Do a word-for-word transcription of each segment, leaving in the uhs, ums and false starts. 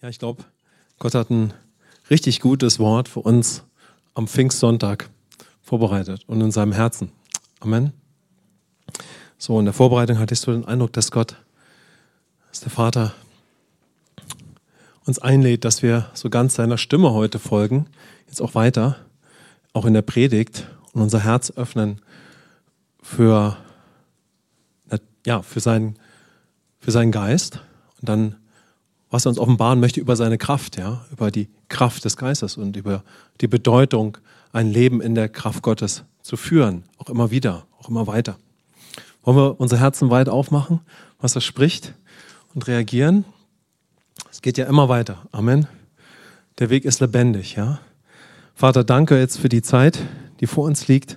Ja, ich glaube, Gott hat ein richtig gutes Wort für uns am Pfingstsonntag vorbereitet und in seinem Herzen. Amen. So, in der Vorbereitung hatte ich so den Eindruck, dass Gott, dass der Vater uns einlädt, dass wir so ganz seiner Stimme heute folgen, jetzt auch weiter, auch in der Predigt, und unser Herz öffnen für, ja, für seinen, für seinen Geist und dann was er uns offenbaren möchte über seine Kraft, ja, über die Kraft des Geistes und über die Bedeutung, ein Leben in der Kraft Gottes zu führen, auch immer wieder, auch immer weiter. Wollen wir unser Herzen weit aufmachen, was er spricht, und reagieren? Es geht ja immer weiter. Amen. Der Weg ist lebendig, ja. Vater, danke jetzt für die Zeit, die vor uns liegt,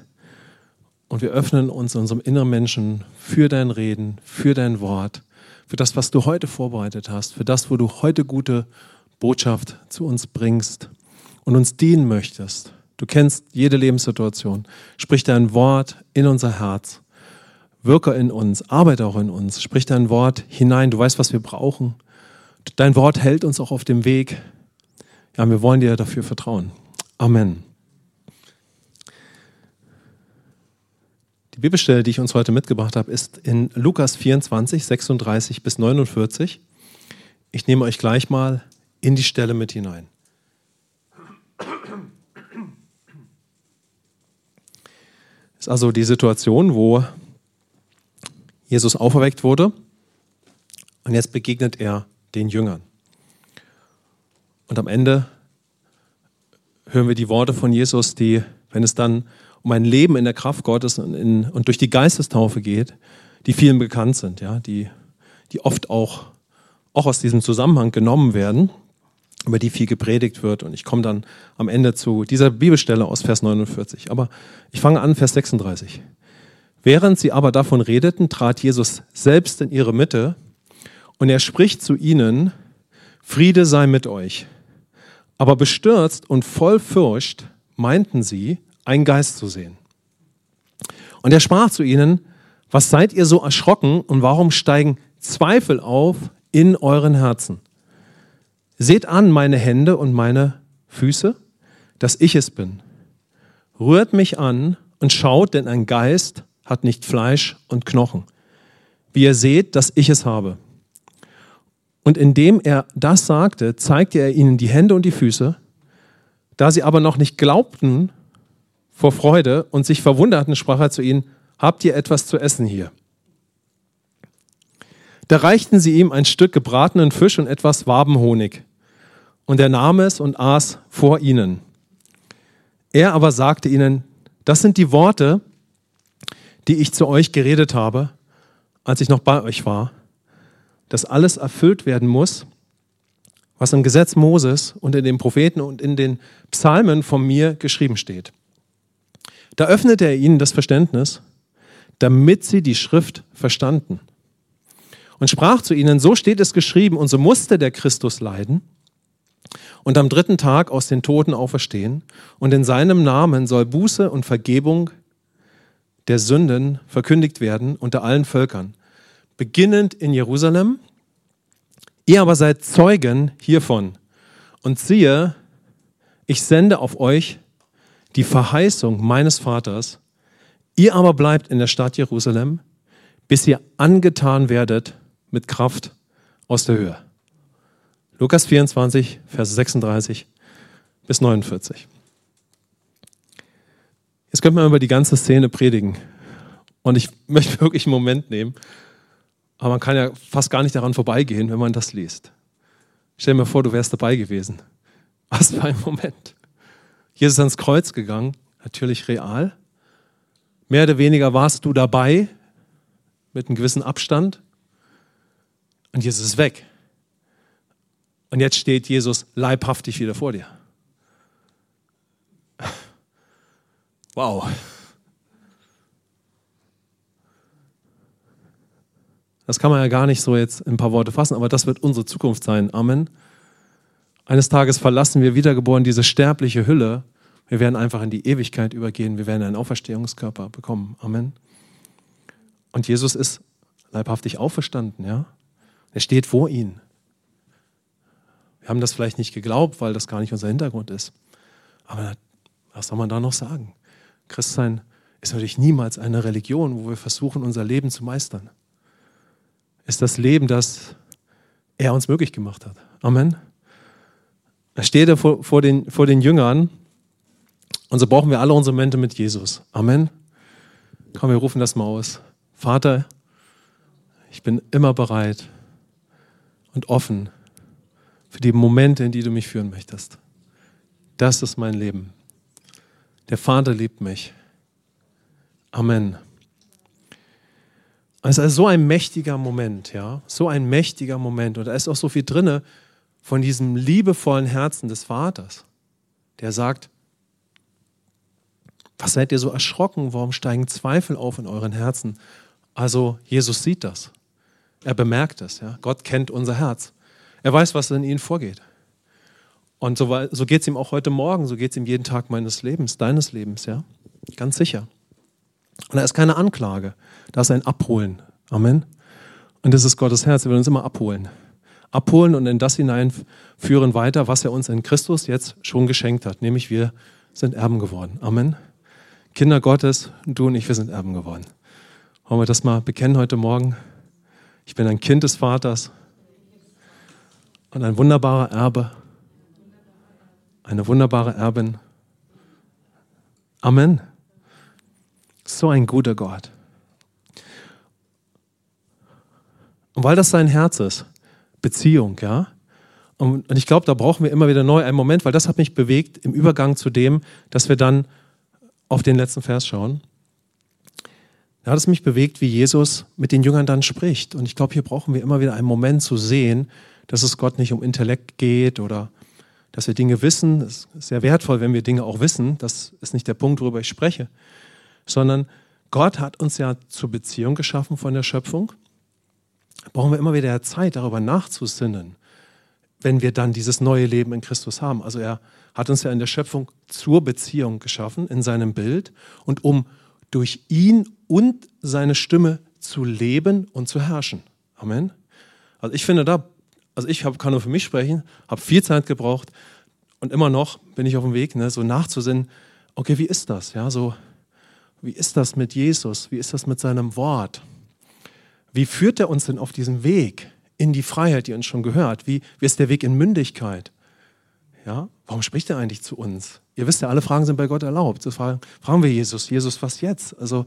und wir öffnen uns in unserem inneren Menschen für dein Reden, für dein Wort, für das, was du heute vorbereitet hast, für das, wo du heute gute Botschaft zu uns bringst und uns dienen möchtest. Du kennst jede Lebenssituation. Sprich dein Wort in unser Herz. Wirke in uns, arbeite auch in uns. Sprich dein Wort hinein. Du weißt, was wir brauchen. Dein Wort hält uns auch auf dem Weg. Ja, wir wollen dir dafür vertrauen. Amen. Die Bibelstelle, die ich uns heute mitgebracht habe, ist in Lukas vierundzwanzig, sechsunddreißig bis neunundvierzig. Ich nehme euch gleich mal in die Stelle mit hinein. Das ist also die Situation, wo Jesus auferweckt wurde und jetzt begegnet er den Jüngern. Und am Ende hören wir die Worte von Jesus, die, wenn es dann um ein Leben in der Kraft Gottes und, in, und durch die Geistestaufe geht, die vielen bekannt sind, ja, die, die oft auch, auch aus diesem Zusammenhang genommen werden, über die viel gepredigt wird. Und ich komme dann am Ende zu dieser Bibelstelle aus Vers neunundvierzig. Aber ich fange an, Vers sechsunddreißig. Während sie aber davon redeten, trat Jesus selbst in ihre Mitte und er spricht zu ihnen: Friede sei mit euch. Aber bestürzt und voll Furcht meinten sie, einen Geist zu sehen. Und er sprach zu ihnen: Was seid ihr so erschrocken und warum steigen Zweifel auf in euren Herzen? Seht an meine Hände und meine Füße, dass ich es bin. Rührt mich an und schaut, denn ein Geist hat nicht Fleisch und Knochen, wie ihr seht, dass ich es habe. Und indem er das sagte, zeigte er ihnen die Hände und die Füße. Da sie aber noch nicht glaubten vor Freude und sich verwunderten, sprach er zu ihnen: Habt ihr etwas zu essen hier? Da reichten sie ihm ein Stück gebratenen Fisch und etwas Wabenhonig. Und er nahm es und aß vor ihnen. Er aber sagte ihnen: Das sind die Worte, die ich zu euch geredet habe, als ich noch bei euch war, dass alles erfüllt werden muss, was im Gesetz Moses und in den Propheten und in den Psalmen von mir geschrieben steht. Da öffnete er ihnen das Verständnis, damit sie die Schrift verstanden. Und sprach zu ihnen: So steht es geschrieben, und so musste der Christus leiden und am dritten Tag aus den Toten auferstehen. Und in seinem Namen soll Buße und Vergebung der Sünden verkündigt werden unter allen Völkern, beginnend in Jerusalem. Ihr aber seid Zeugen hiervon. Und siehe, ich sende auf euch die Verheißung meines Vaters, ihr aber bleibt in der Stadt Jerusalem, bis ihr angetan werdet mit Kraft aus der Höhe. Lukas vierundzwanzig, Verse sechsunddreißig bis neunundvierzig. Jetzt könnte man über die ganze Szene predigen. Und ich möchte wirklich einen Moment nehmen, aber man kann ja fast gar nicht daran vorbeigehen, wenn man das liest. Stell dir vor, du wärst dabei gewesen. Was für ein Moment. Jesus ist ans Kreuz gegangen, natürlich real. Mehr oder weniger warst du dabei, mit einem gewissen Abstand. Und Jesus ist weg. Und jetzt steht Jesus leibhaftig wieder vor dir. Wow. Das kann man ja gar nicht so jetzt in ein paar Worte fassen, aber das wird unsere Zukunft sein. Amen. Eines Tages verlassen wir wiedergeboren diese sterbliche Hülle. Wir werden einfach in die Ewigkeit übergehen. Wir werden einen Auferstehungskörper bekommen. Amen. Und Jesus ist leibhaftig auferstanden. Ja? Er steht vor ihnen. Wir haben das vielleicht nicht geglaubt, weil das gar nicht unser Hintergrund ist. Aber was soll man da noch sagen? Christsein ist natürlich niemals eine Religion, wo wir versuchen, unser Leben zu meistern. Es ist das Leben, das er uns möglich gemacht hat. Amen. Da steht er vor, vor, den, vor den Jüngern und so brauchen wir alle unsere Momente mit Jesus. Amen. Komm, wir rufen das mal aus. Vater, ich bin immer bereit und offen für die Momente, in die du mich führen möchtest. Das ist mein Leben. Der Vater liebt mich. Amen. Es ist also so ein mächtiger Moment, ja, so ein mächtiger Moment. Und da ist auch so viel drin von diesem liebevollen Herzen des Vaters, der sagt, was seid ihr so erschrocken? Warum steigen Zweifel auf in euren Herzen? Also Jesus sieht das. Er bemerkt das. Ja? Gott kennt unser Herz. Er weiß, was in ihnen vorgeht. Und so, so geht es ihm auch heute Morgen, so geht es ihm jeden Tag meines Lebens, deines Lebens. Ja? Ganz sicher. Und da ist keine Anklage, da ist ein Abholen. Amen. Und das ist Gottes Herz, er will uns immer abholen. Abholen und in das hineinführen weiter, was er uns in Christus jetzt schon geschenkt hat. Nämlich wir sind Erben geworden. Amen. Kinder Gottes, du und ich, wir sind Erben geworden. Wollen wir das mal bekennen heute Morgen? Ich bin ein Kind des Vaters und ein wunderbarer Erbe, eine wunderbare Erbin. Amen. So ein guter Gott. Und weil das sein Herz ist, Beziehung, ja, und, und ich glaube, da brauchen wir immer wieder neu einen Moment, weil das hat mich bewegt im Übergang zu dem, dass wir dann auf den letzten Vers schauen. Da hat es mich bewegt, wie Jesus mit den Jüngern dann spricht. Und ich glaube, hier brauchen wir immer wieder einen Moment zu sehen, dass es Gott nicht um Intellekt geht oder dass wir Dinge wissen. Es ist sehr wertvoll, wenn wir Dinge auch wissen. Das ist nicht der Punkt, worüber ich spreche. Sondern Gott hat uns ja zur Beziehung geschaffen von der Schöpfung. Da brauchen wir immer wieder Zeit, darüber nachzusinnen, wenn wir dann dieses neue Leben in Christus haben. Also er hat uns ja in der Schöpfung zur Beziehung geschaffen, in seinem Bild. Und um durch ihn und seine Stimme zu leben und zu herrschen. Amen. Also ich finde da, also ich hab, kann nur für mich sprechen, habe viel Zeit gebraucht und immer noch bin ich auf dem Weg, ne, so nachzusinnen, okay, wie ist das? Ja, so, wie ist das mit Jesus? Wie ist das mit seinem Wort? Wie führt er uns denn auf diesem Weg in die Freiheit, die uns schon gehört? Wie, wie ist der Weg in Mündigkeit? Ja, warum spricht er eigentlich zu uns? Ihr wisst ja, alle Fragen sind bei Gott erlaubt. So fragen, fragen wir Jesus, Jesus, was jetzt? Also,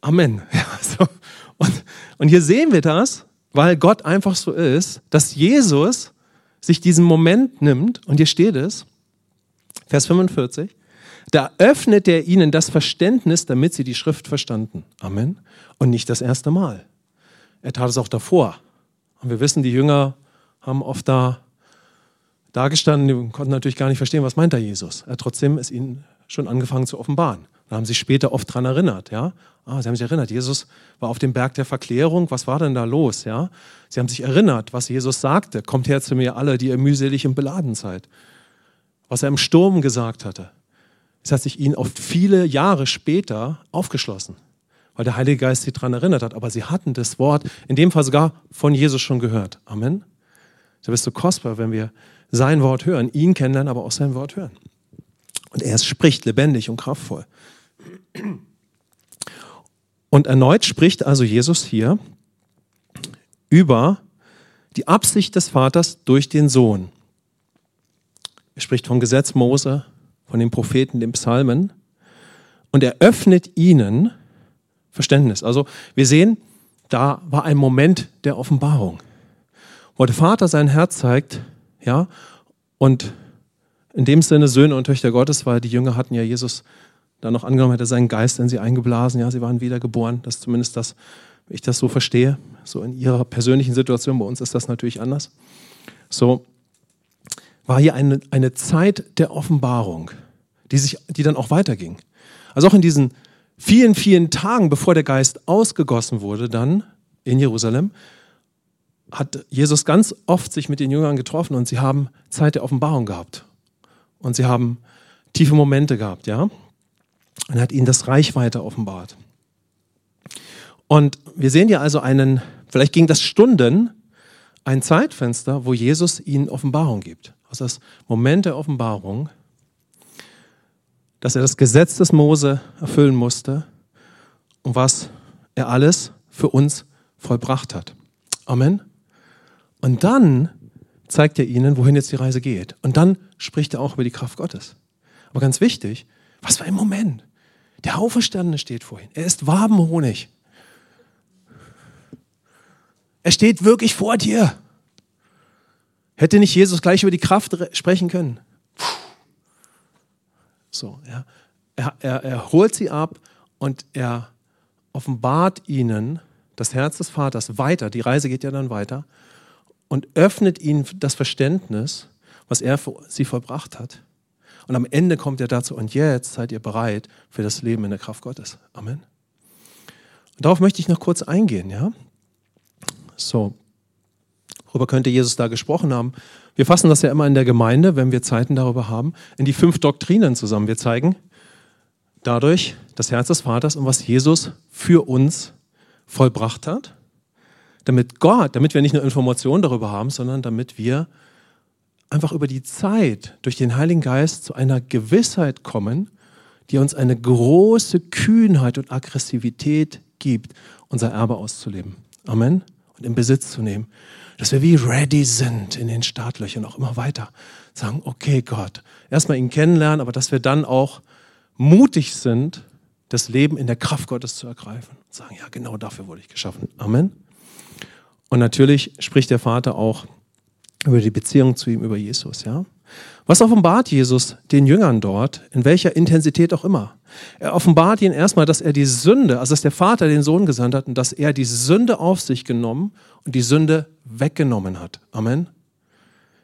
Amen. Ja, so. und, und hier sehen wir das, weil Gott einfach so ist, dass Jesus sich diesen Moment nimmt, und hier steht es, Vers fünfundvierzig, da öffnet er ihnen das Verständnis, damit sie die Schrift verstanden. Amen. Und nicht das erste Mal. Er tat es auch davor. Und wir wissen, die Jünger haben oft da Da gestanden, die konnten natürlich gar nicht verstehen, was meint da Jesus. Er trotzdem ist ihnen schon angefangen zu offenbaren. Da haben sie später oft dran erinnert. Ja? Ah, sie haben sich erinnert, Jesus war auf dem Berg der Verklärung. Was war denn da los? Ja? Sie haben sich erinnert, was Jesus sagte. Kommt her zu mir alle, die ihr mühselig und beladen seid. Was er im Sturm gesagt hatte. Es hat sich ihnen oft viele Jahre später aufgeschlossen, weil der Heilige Geist sie dran erinnert hat. Aber sie hatten das Wort, in dem Fall sogar von Jesus schon gehört. Amen. Da bist du kostbar, wenn wir sein Wort hören, ihn kennenlernen, aber auch sein Wort hören. Und er spricht lebendig und kraftvoll. Und erneut spricht also Jesus hier über die Absicht des Vaters durch den Sohn. Er spricht vom Gesetz Mose, von den Propheten, den Psalmen. Und er öffnet ihnen Verständnis. Also wir sehen, da war ein Moment der Offenbarung, wo der Vater sein Herz zeigt, ja, und in dem Sinne Söhne und Töchter Gottes, weil die Jünger hatten ja Jesus dann noch angenommen, hätte seinen Geist in sie eingeblasen, ja, sie waren wiedergeboren, das ist zumindest das, ich das so verstehe, so in ihrer persönlichen Situation, bei uns ist das natürlich anders. So war hier eine, eine Zeit der Offenbarung, die sich, die dann auch weiterging. Also auch in diesen vielen, vielen Tagen, bevor der Geist ausgegossen wurde, dann in Jerusalem, hat Jesus ganz oft sich mit den Jüngern getroffen und sie haben Zeit der Offenbarung gehabt. Und sie haben tiefe Momente gehabt, ja. Und er hat ihnen das Reich weiter offenbart. Und wir sehen ja also einen, vielleicht ging das Stunden, ein Zeitfenster, wo Jesus ihnen Offenbarung gibt. Also das Moment der Offenbarung, dass er das Gesetz des Mose erfüllen musste und was er alles für uns vollbracht hat. Amen. Und dann zeigt er ihnen, wohin jetzt die Reise geht. Und dann spricht er auch über die Kraft Gottes. Aber ganz wichtig, was war im Moment? Der Auferstandene steht vor ihnen. Er ist Wabenhonig. Er steht wirklich vor dir. Hätte nicht Jesus gleich über die Kraft re- sprechen können? Puh. So, ja. er, er, er holt sie ab und er offenbart ihnen das Herz des Vaters weiter. Die Reise geht ja dann weiter. Und öffnet ihnen das Verständnis, was er für sie vollbracht hat. Und am Ende kommt er dazu, und jetzt seid ihr bereit für das Leben in der Kraft Gottes. Amen. Und darauf möchte ich noch kurz eingehen, ja? So, worüber könnte Jesus da gesprochen haben? Wir fassen das ja immer in der Gemeinde, wenn wir Zeiten darüber haben, in die fünf Doktrinen zusammen. Wir zeigen dadurch das Herz des Vaters und was Jesus für uns vollbracht hat, damit Gott, damit wir nicht nur Informationen darüber haben, sondern damit wir einfach über die Zeit durch den Heiligen Geist zu einer Gewissheit kommen, die uns eine große Kühnheit und Aggressivität gibt, unser Erbe auszuleben. Amen. Und in Besitz zu nehmen. Dass wir wie ready sind in den Startlöchern, auch immer weiter. Sagen, okay Gott, erstmal ihn kennenlernen, aber dass wir dann auch mutig sind, das Leben in der Kraft Gottes zu ergreifen. Und sagen, ja genau dafür wurde ich geschaffen. Amen. Und natürlich spricht der Vater auch über die Beziehung zu ihm, über Jesus. Ja? Was offenbart Jesus den Jüngern dort, in welcher Intensität auch immer? Er offenbart ihnen erstmal, dass er die Sünde, also dass der Vater den Sohn gesandt hat und dass er die Sünde auf sich genommen und die Sünde weggenommen hat. Amen.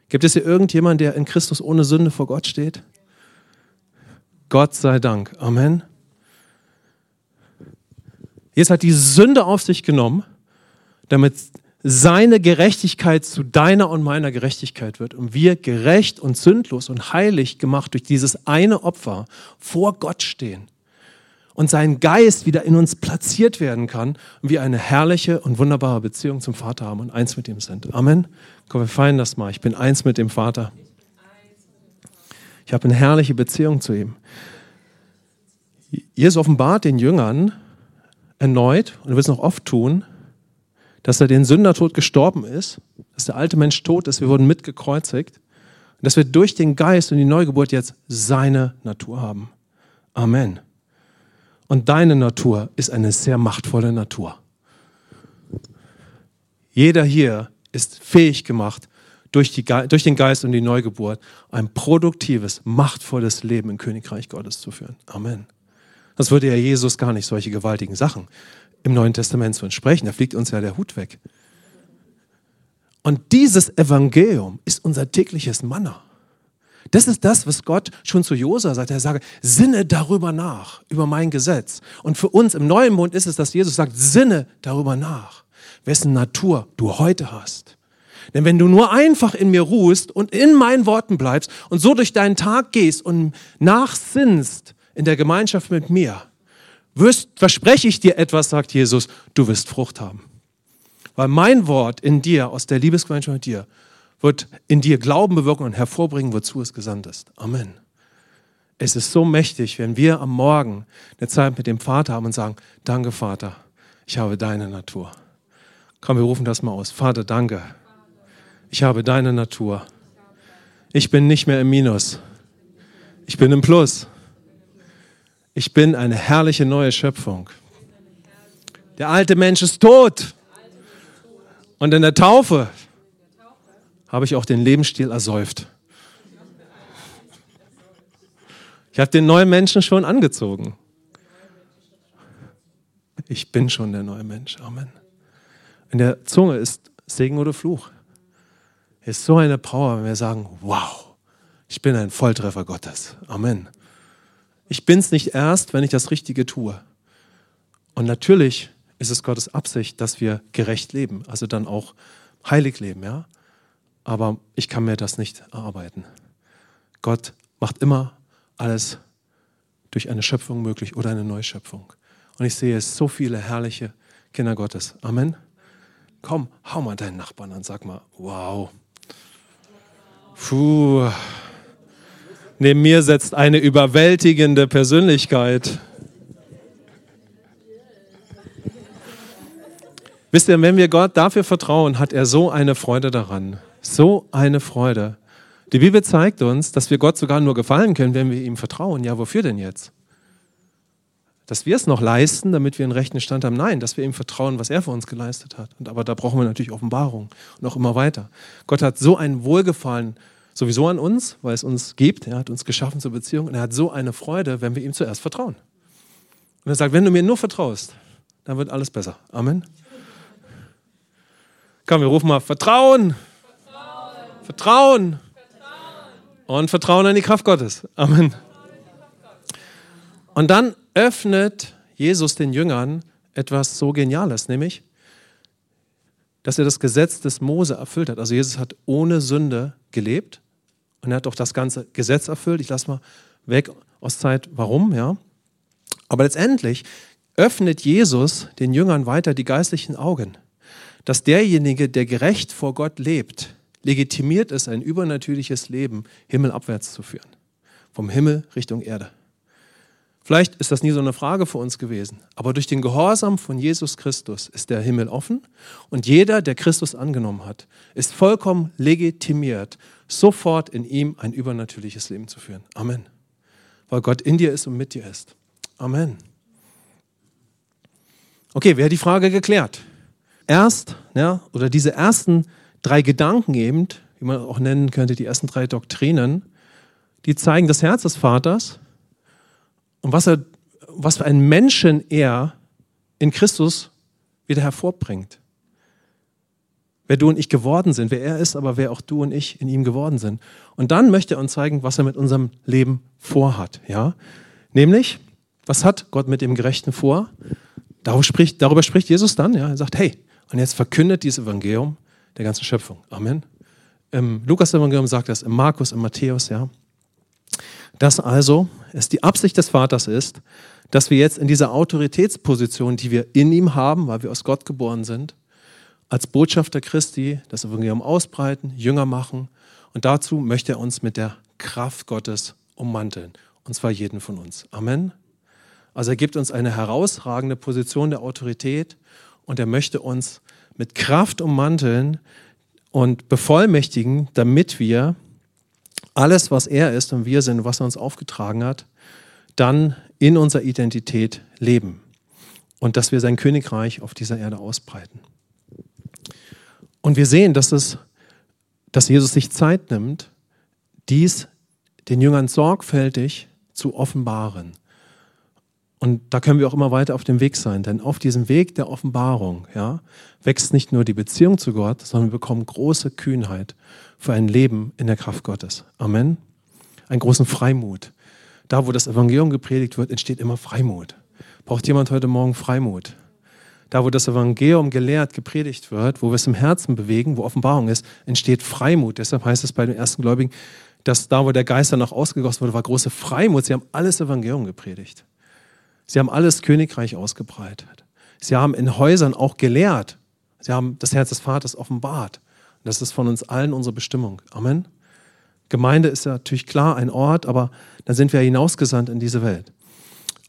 Gibt es hier irgendjemanden, der in Christus ohne Sünde vor Gott steht? Gott sei Dank. Amen. Jesus hat die Sünde auf sich genommen, damit seine Gerechtigkeit zu deiner und meiner Gerechtigkeit wird und wir gerecht und sündlos und heilig gemacht durch dieses eine Opfer vor Gott stehen und sein Geist wieder in uns platziert werden kann und wir eine herrliche und wunderbare Beziehung zum Vater haben und eins mit ihm sind. Amen. Komm, wir feiern das mal. Ich bin eins mit dem Vater. Ich habe eine herrliche Beziehung zu ihm. Jesus offenbart den Jüngern erneut, und er wird es noch oft tun, dass er den Sündertod gestorben ist, dass der alte Mensch tot ist, wir wurden mitgekreuzigt und dass wir durch den Geist und die Neugeburt jetzt seine Natur haben. Amen. Und deine Natur ist eine sehr machtvolle Natur. Jeder hier ist fähig gemacht, durch, die Ge- durch den Geist und die Neugeburt ein produktives, machtvolles Leben im Königreich Gottes zu führen. Amen. Sonst würde ja Jesus gar nicht solche gewaltigen Sachen im Neuen Testament zu entsprechen, da fliegt uns ja der Hut weg. Und dieses Evangelium ist unser tägliches Manna. Das ist das, was Gott schon zu Josua sagt. Er sagt, sinne darüber nach, über mein Gesetz. Und für uns im Neuen Bund ist es, dass Jesus sagt, sinne darüber nach, wessen Natur du heute hast. Denn wenn du nur einfach in mir ruhst und in meinen Worten bleibst und so durch deinen Tag gehst und nachsinnst in der Gemeinschaft mit mir, Wirst, verspreche ich dir etwas, sagt Jesus, du wirst Frucht haben. Weil mein Wort in dir, aus der Liebesgemeinschaft mit dir, wird in dir Glauben bewirken und hervorbringen, wozu es gesandt ist. Amen. Es ist so mächtig, wenn wir am Morgen eine Zeit mit dem Vater haben und sagen, danke Vater, ich habe deine Natur. Komm, wir rufen das mal aus. Vater, danke. Ich habe deine Natur. Ich bin nicht mehr im Minus. Ich bin im Plus. Ich bin eine herrliche neue Schöpfung. Der alte Mensch ist tot. Und in der Taufe habe ich auch den Lebensstil ersäuft. Ich habe den neuen Menschen schon angezogen. Ich bin schon der neue Mensch. Amen. In der Zunge ist Segen oder Fluch. Es ist so eine Power, wenn wir sagen, wow, ich bin ein Volltreffer Gottes. Amen. Ich bin's nicht erst, wenn ich das Richtige tue. Und natürlich ist es Gottes Absicht, dass wir gerecht leben, also dann auch heilig leben, ja. Aber ich kann mir das nicht erarbeiten. Gott macht immer alles durch eine Schöpfung möglich oder eine Neuschöpfung. Und ich sehe so viele herrliche Kinder Gottes. Amen. komm, hau mal deinen Nachbarn an, sag mal, wow. Puh. Neben mir sitzt eine überwältigende Persönlichkeit. Wisst ihr, wenn wir Gott dafür vertrauen, hat er so eine Freude daran. So eine Freude. Die Bibel zeigt uns, dass wir Gott sogar nur gefallen können, wenn wir ihm vertrauen. Ja, wofür denn jetzt? Dass wir es noch leisten, damit wir einen rechten Stand haben? Nein, dass wir ihm vertrauen, was er für uns geleistet hat. Und aber da brauchen wir natürlich Offenbarung und auch immer weiter. Gott hat so ein Wohlgefallen sowieso an uns, weil es uns gibt. Er hat uns geschaffen zur Beziehung und er hat so eine Freude, wenn wir ihm zuerst vertrauen. Und er sagt, wenn du mir nur vertraust, dann wird alles besser. Amen. Komm, wir rufen mal Vertrauen. Vertrauen. Vertrauen. Und Vertrauen an die Kraft Gottes. Amen. Und dann öffnet Jesus den Jüngern etwas so Geniales, nämlich, dass er das Gesetz des Mose erfüllt hat. Also Jesus hat ohne Sünde gelebt und er hat auch das ganze Gesetz erfüllt. Ich lasse mal weg aus Zeit, warum, ja. Aber letztendlich öffnet Jesus den Jüngern weiter die geistlichen Augen, dass derjenige, der gerecht vor Gott lebt, legitimiert ist, ein übernatürliches Leben himmelabwärts zu führen. Vom Himmel Richtung Erde. Vielleicht ist das nie so eine Frage für uns gewesen, aber durch den Gehorsam von Jesus Christus ist der Himmel offen und jeder, der Christus angenommen hat, ist vollkommen legitimiert, sofort in ihm ein übernatürliches Leben zu führen. Amen. Weil Gott in dir ist und mit dir ist. Amen. Okay, wer hat die Frage geklärt? Erst, ja, oder diese ersten drei Gedanken eben, wie man auch nennen könnte, die ersten drei Doktrinen, die zeigen das Herz des Vaters und was, er, was für einen Menschen er in Christus wieder hervorbringt. Wer du und ich geworden sind, wer er ist, aber wer auch du und ich in ihm geworden sind. Und dann möchte er uns zeigen, was er mit unserem Leben vorhat. Ja? Nämlich, was hat Gott mit dem Gerechten vor? Darüber spricht, darüber spricht Jesus dann. Ja? Er sagt, hey, und jetzt verkündet dieses Evangelium der ganzen Schöpfung. Amen. Im Lukas-Evangelium sagt das, im Markus, im Matthäus, ja. Dass also es die Absicht des Vaters ist, dass wir jetzt in dieser Autoritätsposition, die wir in ihm haben, weil wir aus Gott geboren sind, als Botschafter Christi das Evangelium ausbreiten, Jünger machen. Und dazu möchte er uns mit der Kraft Gottes ummanteln. Und zwar jeden von uns. Amen. Also er gibt uns eine herausragende Position der Autorität und er möchte uns mit Kraft ummanteln und bevollmächtigen, damit wir alles, was er ist und wir sind, was er uns aufgetragen hat, dann in unserer Identität leben. Und dass wir sein Königreich auf dieser Erde ausbreiten. Und wir sehen, dass, es, dass Jesus sich Zeit nimmt, dies den Jüngern sorgfältig zu offenbaren. Und da können wir auch immer weiter auf dem Weg sein, denn auf diesem Weg der Offenbarung, ja, wächst nicht nur die Beziehung zu Gott, sondern wir bekommen große Kühnheit für ein Leben in der Kraft Gottes. Amen. Einen großen Freimut. Da, wo das Evangelium gepredigt wird, entsteht immer Freimut. Braucht jemand heute Morgen Freimut? Da, wo das Evangelium gelehrt, gepredigt wird, wo wir es im Herzen bewegen, wo Offenbarung ist, entsteht Freimut. Deshalb heißt es bei den ersten Gläubigen, dass da, wo der Geist danach ausgegossen wurde, war große Freimut. Sie haben alles Evangelium gepredigt. Sie haben alles Königreich ausgebreitet. Sie haben in Häusern auch gelehrt. Sie haben das Herz des Vaters offenbart. Und das ist von uns allen unsere Bestimmung. Amen. Gemeinde ist ja natürlich klar ein Ort, aber dann sind wir ja hinausgesandt in diese Welt.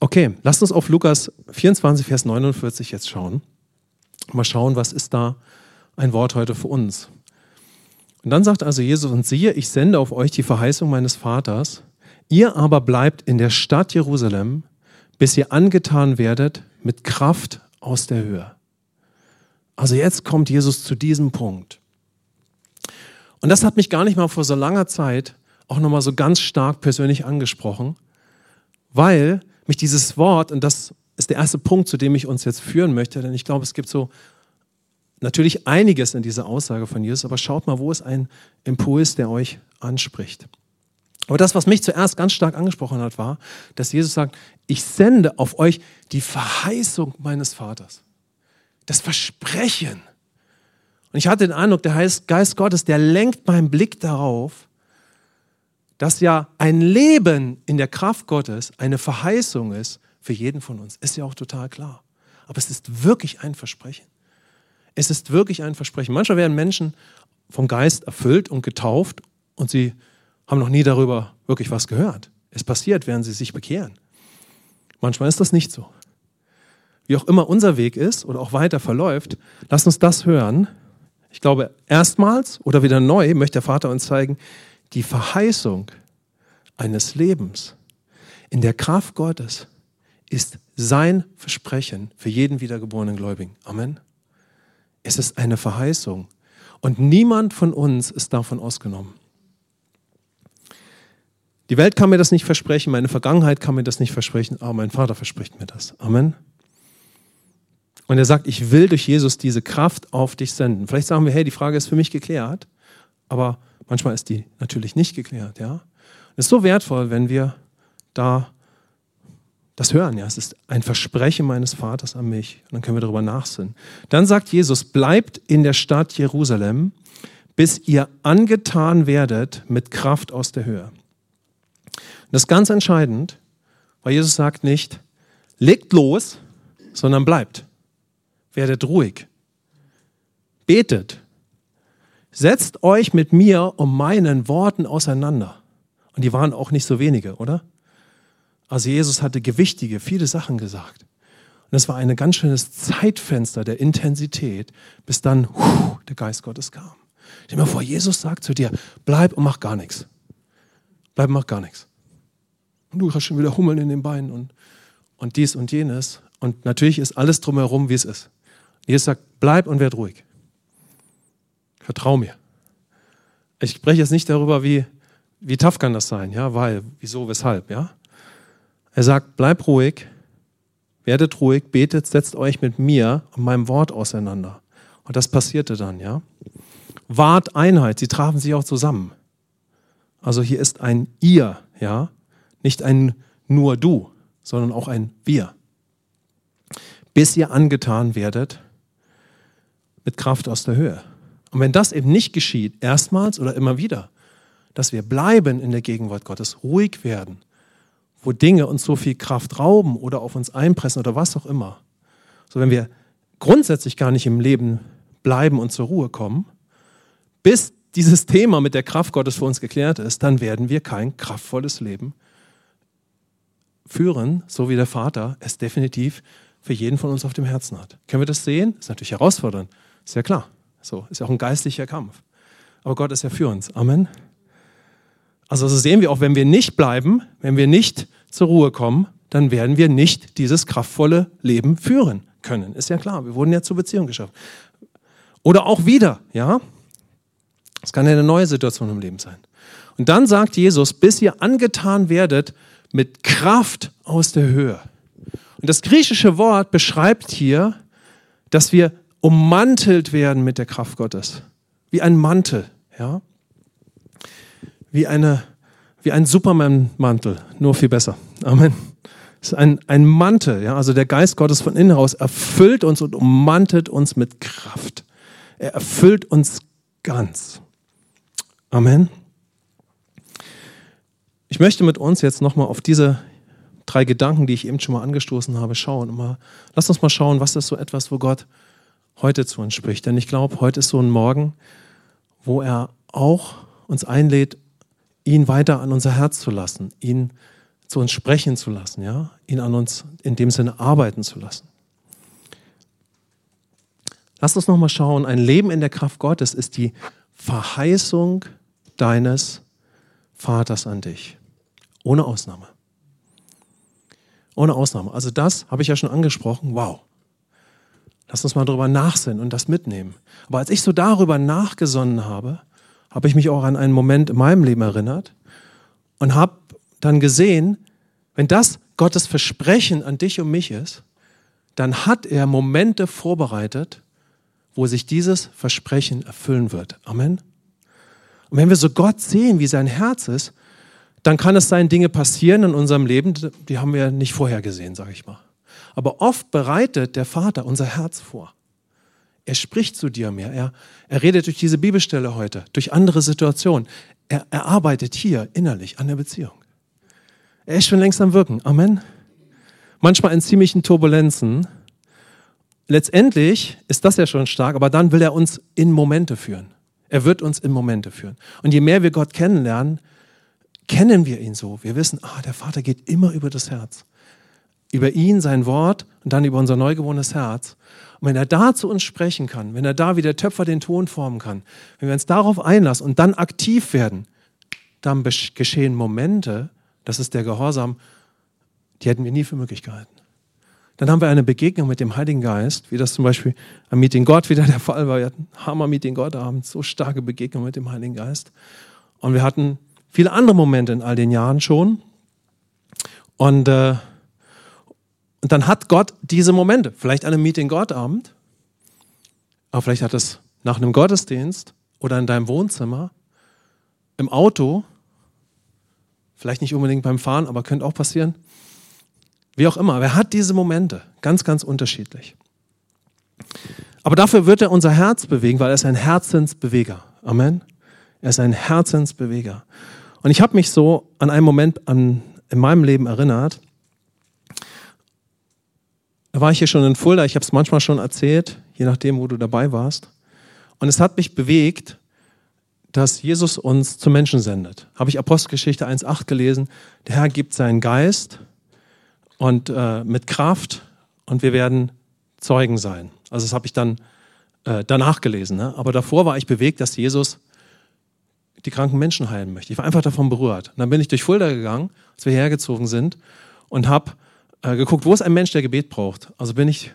Okay, lasst uns auf Lukas vierundzwanzig, Vers neunundvierzig jetzt schauen. Mal schauen, was ist da ein Wort heute für uns. Und dann sagt also Jesus, und siehe, ich sende auf euch die Verheißung meines Vaters. Ihr aber bleibt in der Stadt Jerusalem, bis ihr angetan werdet mit Kraft aus der Höhe. Also jetzt kommt Jesus zu diesem Punkt. Und das hat mich gar nicht mal vor so langer Zeit auch nochmal so ganz stark persönlich angesprochen, weil mich dieses Wort, und das ist der erste Punkt, zu dem ich uns jetzt führen möchte, denn ich glaube, es gibt so natürlich einiges in dieser Aussage von Jesus, aber schaut mal, wo ist ein Impuls, der euch anspricht. Aber das, was mich zuerst ganz stark angesprochen hat, war, dass Jesus sagt, ich sende auf euch die Verheißung meines Vaters. Das Versprechen. Und ich hatte den Eindruck, der Geist Gottes, der lenkt meinen Blick darauf, dass ja ein Leben in der Kraft Gottes eine Verheißung ist für jeden von uns. Ist ja auch total klar. Aber es ist wirklich ein Versprechen. Es ist wirklich ein Versprechen. Manchmal werden Menschen vom Geist erfüllt und getauft und sie haben noch nie darüber wirklich was gehört. Es passiert, während sie sich bekehren. Manchmal ist das nicht so. Wie auch immer unser Weg ist oder auch weiter verläuft, lasst uns das hören. Ich glaube, erstmals oder wieder neu möchte der Vater uns zeigen, die Verheißung eines Lebens in der Kraft Gottes ist sein Versprechen für jeden wiedergeborenen Gläubigen. Amen. Es ist eine Verheißung und niemand von uns ist davon ausgenommen. Die Welt kann mir das nicht versprechen, meine Vergangenheit kann mir das nicht versprechen, aber mein Vater verspricht mir das. Amen. Und er sagt, ich will durch Jesus diese Kraft auf dich senden. Vielleicht sagen wir, hey, die Frage ist für mich geklärt, aber manchmal ist die natürlich nicht geklärt. Ja? Und es ist so wertvoll, wenn wir da das hören. Ja? Es ist ein Versprechen meines Vaters an mich. Und dann können wir darüber nachsinnen. Dann sagt Jesus, bleibt in der Stadt Jerusalem, bis ihr angetan werdet mit Kraft aus der Höhe. Und das ist ganz entscheidend, weil Jesus sagt nicht, legt los, sondern bleibt. Werdet ruhig, betet, setzt euch mit mir um meinen Worten auseinander. Und die waren auch nicht so wenige, oder? Also Jesus hatte gewichtige, viele Sachen gesagt. Und das war ein ganz schönes Zeitfenster der Intensität, bis dann puh, der Geist Gottes kam. Stell dir mal vor, Jesus sagt zu dir, bleib und mach gar nichts. Bleib und mach gar nichts. Und du hast schon wieder Hummeln in den Beinen und, und dies und jenes. Und natürlich ist alles drumherum, wie es ist. Jesus sagt, bleib und werd ruhig. Vertrau mir. Ich spreche jetzt nicht darüber, wie, wie tough kann das sein, ja, weil, wieso, weshalb, ja. Er sagt, bleib ruhig, werdet ruhig, betet, setzt euch mit mir und meinem Wort auseinander. Und das passierte dann, ja. Wahrt Einheit, sie trafen sich auch zusammen. Also hier ist ein ihr, ja, nicht ein nur du, sondern auch ein wir. Bis ihr angetan werdet mit Kraft aus der Höhe. Und wenn das eben nicht geschieht, erstmals oder immer wieder, dass wir bleiben in der Gegenwart Gottes, ruhig werden, wo Dinge uns so viel Kraft rauben oder auf uns einpressen oder was auch immer. So, wenn wir grundsätzlich gar nicht im Leben bleiben und zur Ruhe kommen, bis dieses Thema mit der Kraft Gottes für uns geklärt ist, dann werden wir kein kraftvolles Leben führen, so wie der Vater es definitiv für jeden von uns auf dem Herzen hat. Können wir das sehen? Ist natürlich herausfordernd. Ist ja klar. So, ist ja auch ein geistlicher Kampf. Aber Gott ist ja für uns. Amen. Also so sehen wir auch, wenn wir nicht bleiben, wenn wir nicht zur Ruhe kommen, dann werden wir nicht dieses kraftvolle Leben führen können. Ist ja klar. Wir wurden ja zur Beziehung geschaffen. Oder auch wieder, ja? Das kann ja eine neue Situation im Leben sein. Und dann sagt Jesus, bis ihr angetan werdet mit Kraft aus der Höhe. Und das griechische Wort beschreibt hier, dass wir ummantelt werden mit der Kraft Gottes. Wie ein Mantel, ja? Wie, eine, wie ein Superman-Mantel, nur viel besser. Amen. Es ist ein, ein Mantel, ja? Also der Geist Gottes von innen heraus erfüllt uns und ummantelt uns mit Kraft. Er erfüllt uns ganz. Amen. Ich möchte mit uns jetzt nochmal auf diese drei Gedanken, die ich eben schon mal angestoßen habe, schauen. Mal, lass uns mal schauen, was ist so etwas, wo Gott heute zu uns spricht. Denn ich glaube, heute ist so ein Morgen, wo er auch uns einlädt, ihn weiter an unser Herz zu lassen, ihn zu uns sprechen zu lassen, ja? Ihn an uns in dem Sinne arbeiten zu lassen. Lass uns nochmal schauen, ein Leben in der Kraft Gottes ist die Verheißung deines Vaters an dich. Ohne Ausnahme. Ohne Ausnahme. Also das habe ich ja schon angesprochen. Wow. Lass uns mal darüber nachsinnen und das mitnehmen. Aber als ich so darüber nachgesonnen habe, habe ich mich auch an einen Moment in meinem Leben erinnert und habe dann gesehen, wenn das Gottes Versprechen an dich und mich ist, dann hat er Momente vorbereitet, wo sich dieses Versprechen erfüllen wird. Amen. Und wenn wir so Gott sehen, wie sein Herz ist, dann kann es sein, Dinge passieren in unserem Leben, die haben wir nicht vorher gesehen, sage ich mal. Aber oft bereitet der Vater unser Herz vor. Er spricht zu dir mehr. Er, er redet durch diese Bibelstelle heute, durch andere Situationen. Er, er arbeitet hier innerlich an der Beziehung. Er ist schon längst am Wirken. Amen. Manchmal in ziemlichen Turbulenzen letztendlich ist das ja schon stark, aber dann will er uns in Momente führen. Er wird uns in Momente führen. Und je mehr wir Gott kennenlernen, kennen wir ihn so. Wir wissen, ah, der Vater geht immer über das Herz. Über ihn, sein Wort und dann über unser neugeborenes Herz. Und wenn er da zu uns sprechen kann, wenn er da wie der Töpfer den Ton formen kann, wenn wir uns darauf einlassen und dann aktiv werden, dann geschehen Momente, das ist der Gehorsam, die hätten wir nie für möglich gehalten. Dann haben wir eine Begegnung mit dem Heiligen Geist, wie das zum Beispiel am Meeting Gott wieder der Fall war. Wir hatten einen Hammer-Meeting Gott abends, so starke Begegnung mit dem Heiligen Geist. Und wir hatten viele andere Momente in all den Jahren schon. Und äh, Und dann hat Gott diese Momente, vielleicht an einem Meeting-Gottabend, aber vielleicht hat es nach einem Gottesdienst oder in deinem Wohnzimmer, im Auto, vielleicht nicht unbedingt beim Fahren, aber könnte auch passieren, wie auch immer. Wer hat diese Momente? Ganz, ganz unterschiedlich. Aber dafür wird er unser Herz bewegen, weil er ist ein Herzensbeweger. Amen. Er ist ein Herzensbeweger. Und ich habe mich so an einen Moment an, in meinem Leben erinnert. Da war ich hier schon in Fulda, ich habe es manchmal schon erzählt, je nachdem, wo du dabei warst. Und es hat mich bewegt, dass Jesus uns zu Menschen sendet. Habe ich Apostelgeschichte eins acht gelesen. Der Herr gibt seinen Geist und äh, mit Kraft und wir werden Zeugen sein. Also das habe ich dann äh, danach gelesen. Ne? Aber davor war ich bewegt, dass Jesus die kranken Menschen heilen möchte. Ich war einfach davon berührt. Und dann bin ich durch Fulda gegangen, als wir hergezogen sind und habe geguckt, wo ist ein Mensch, der Gebet braucht. Also bin ich,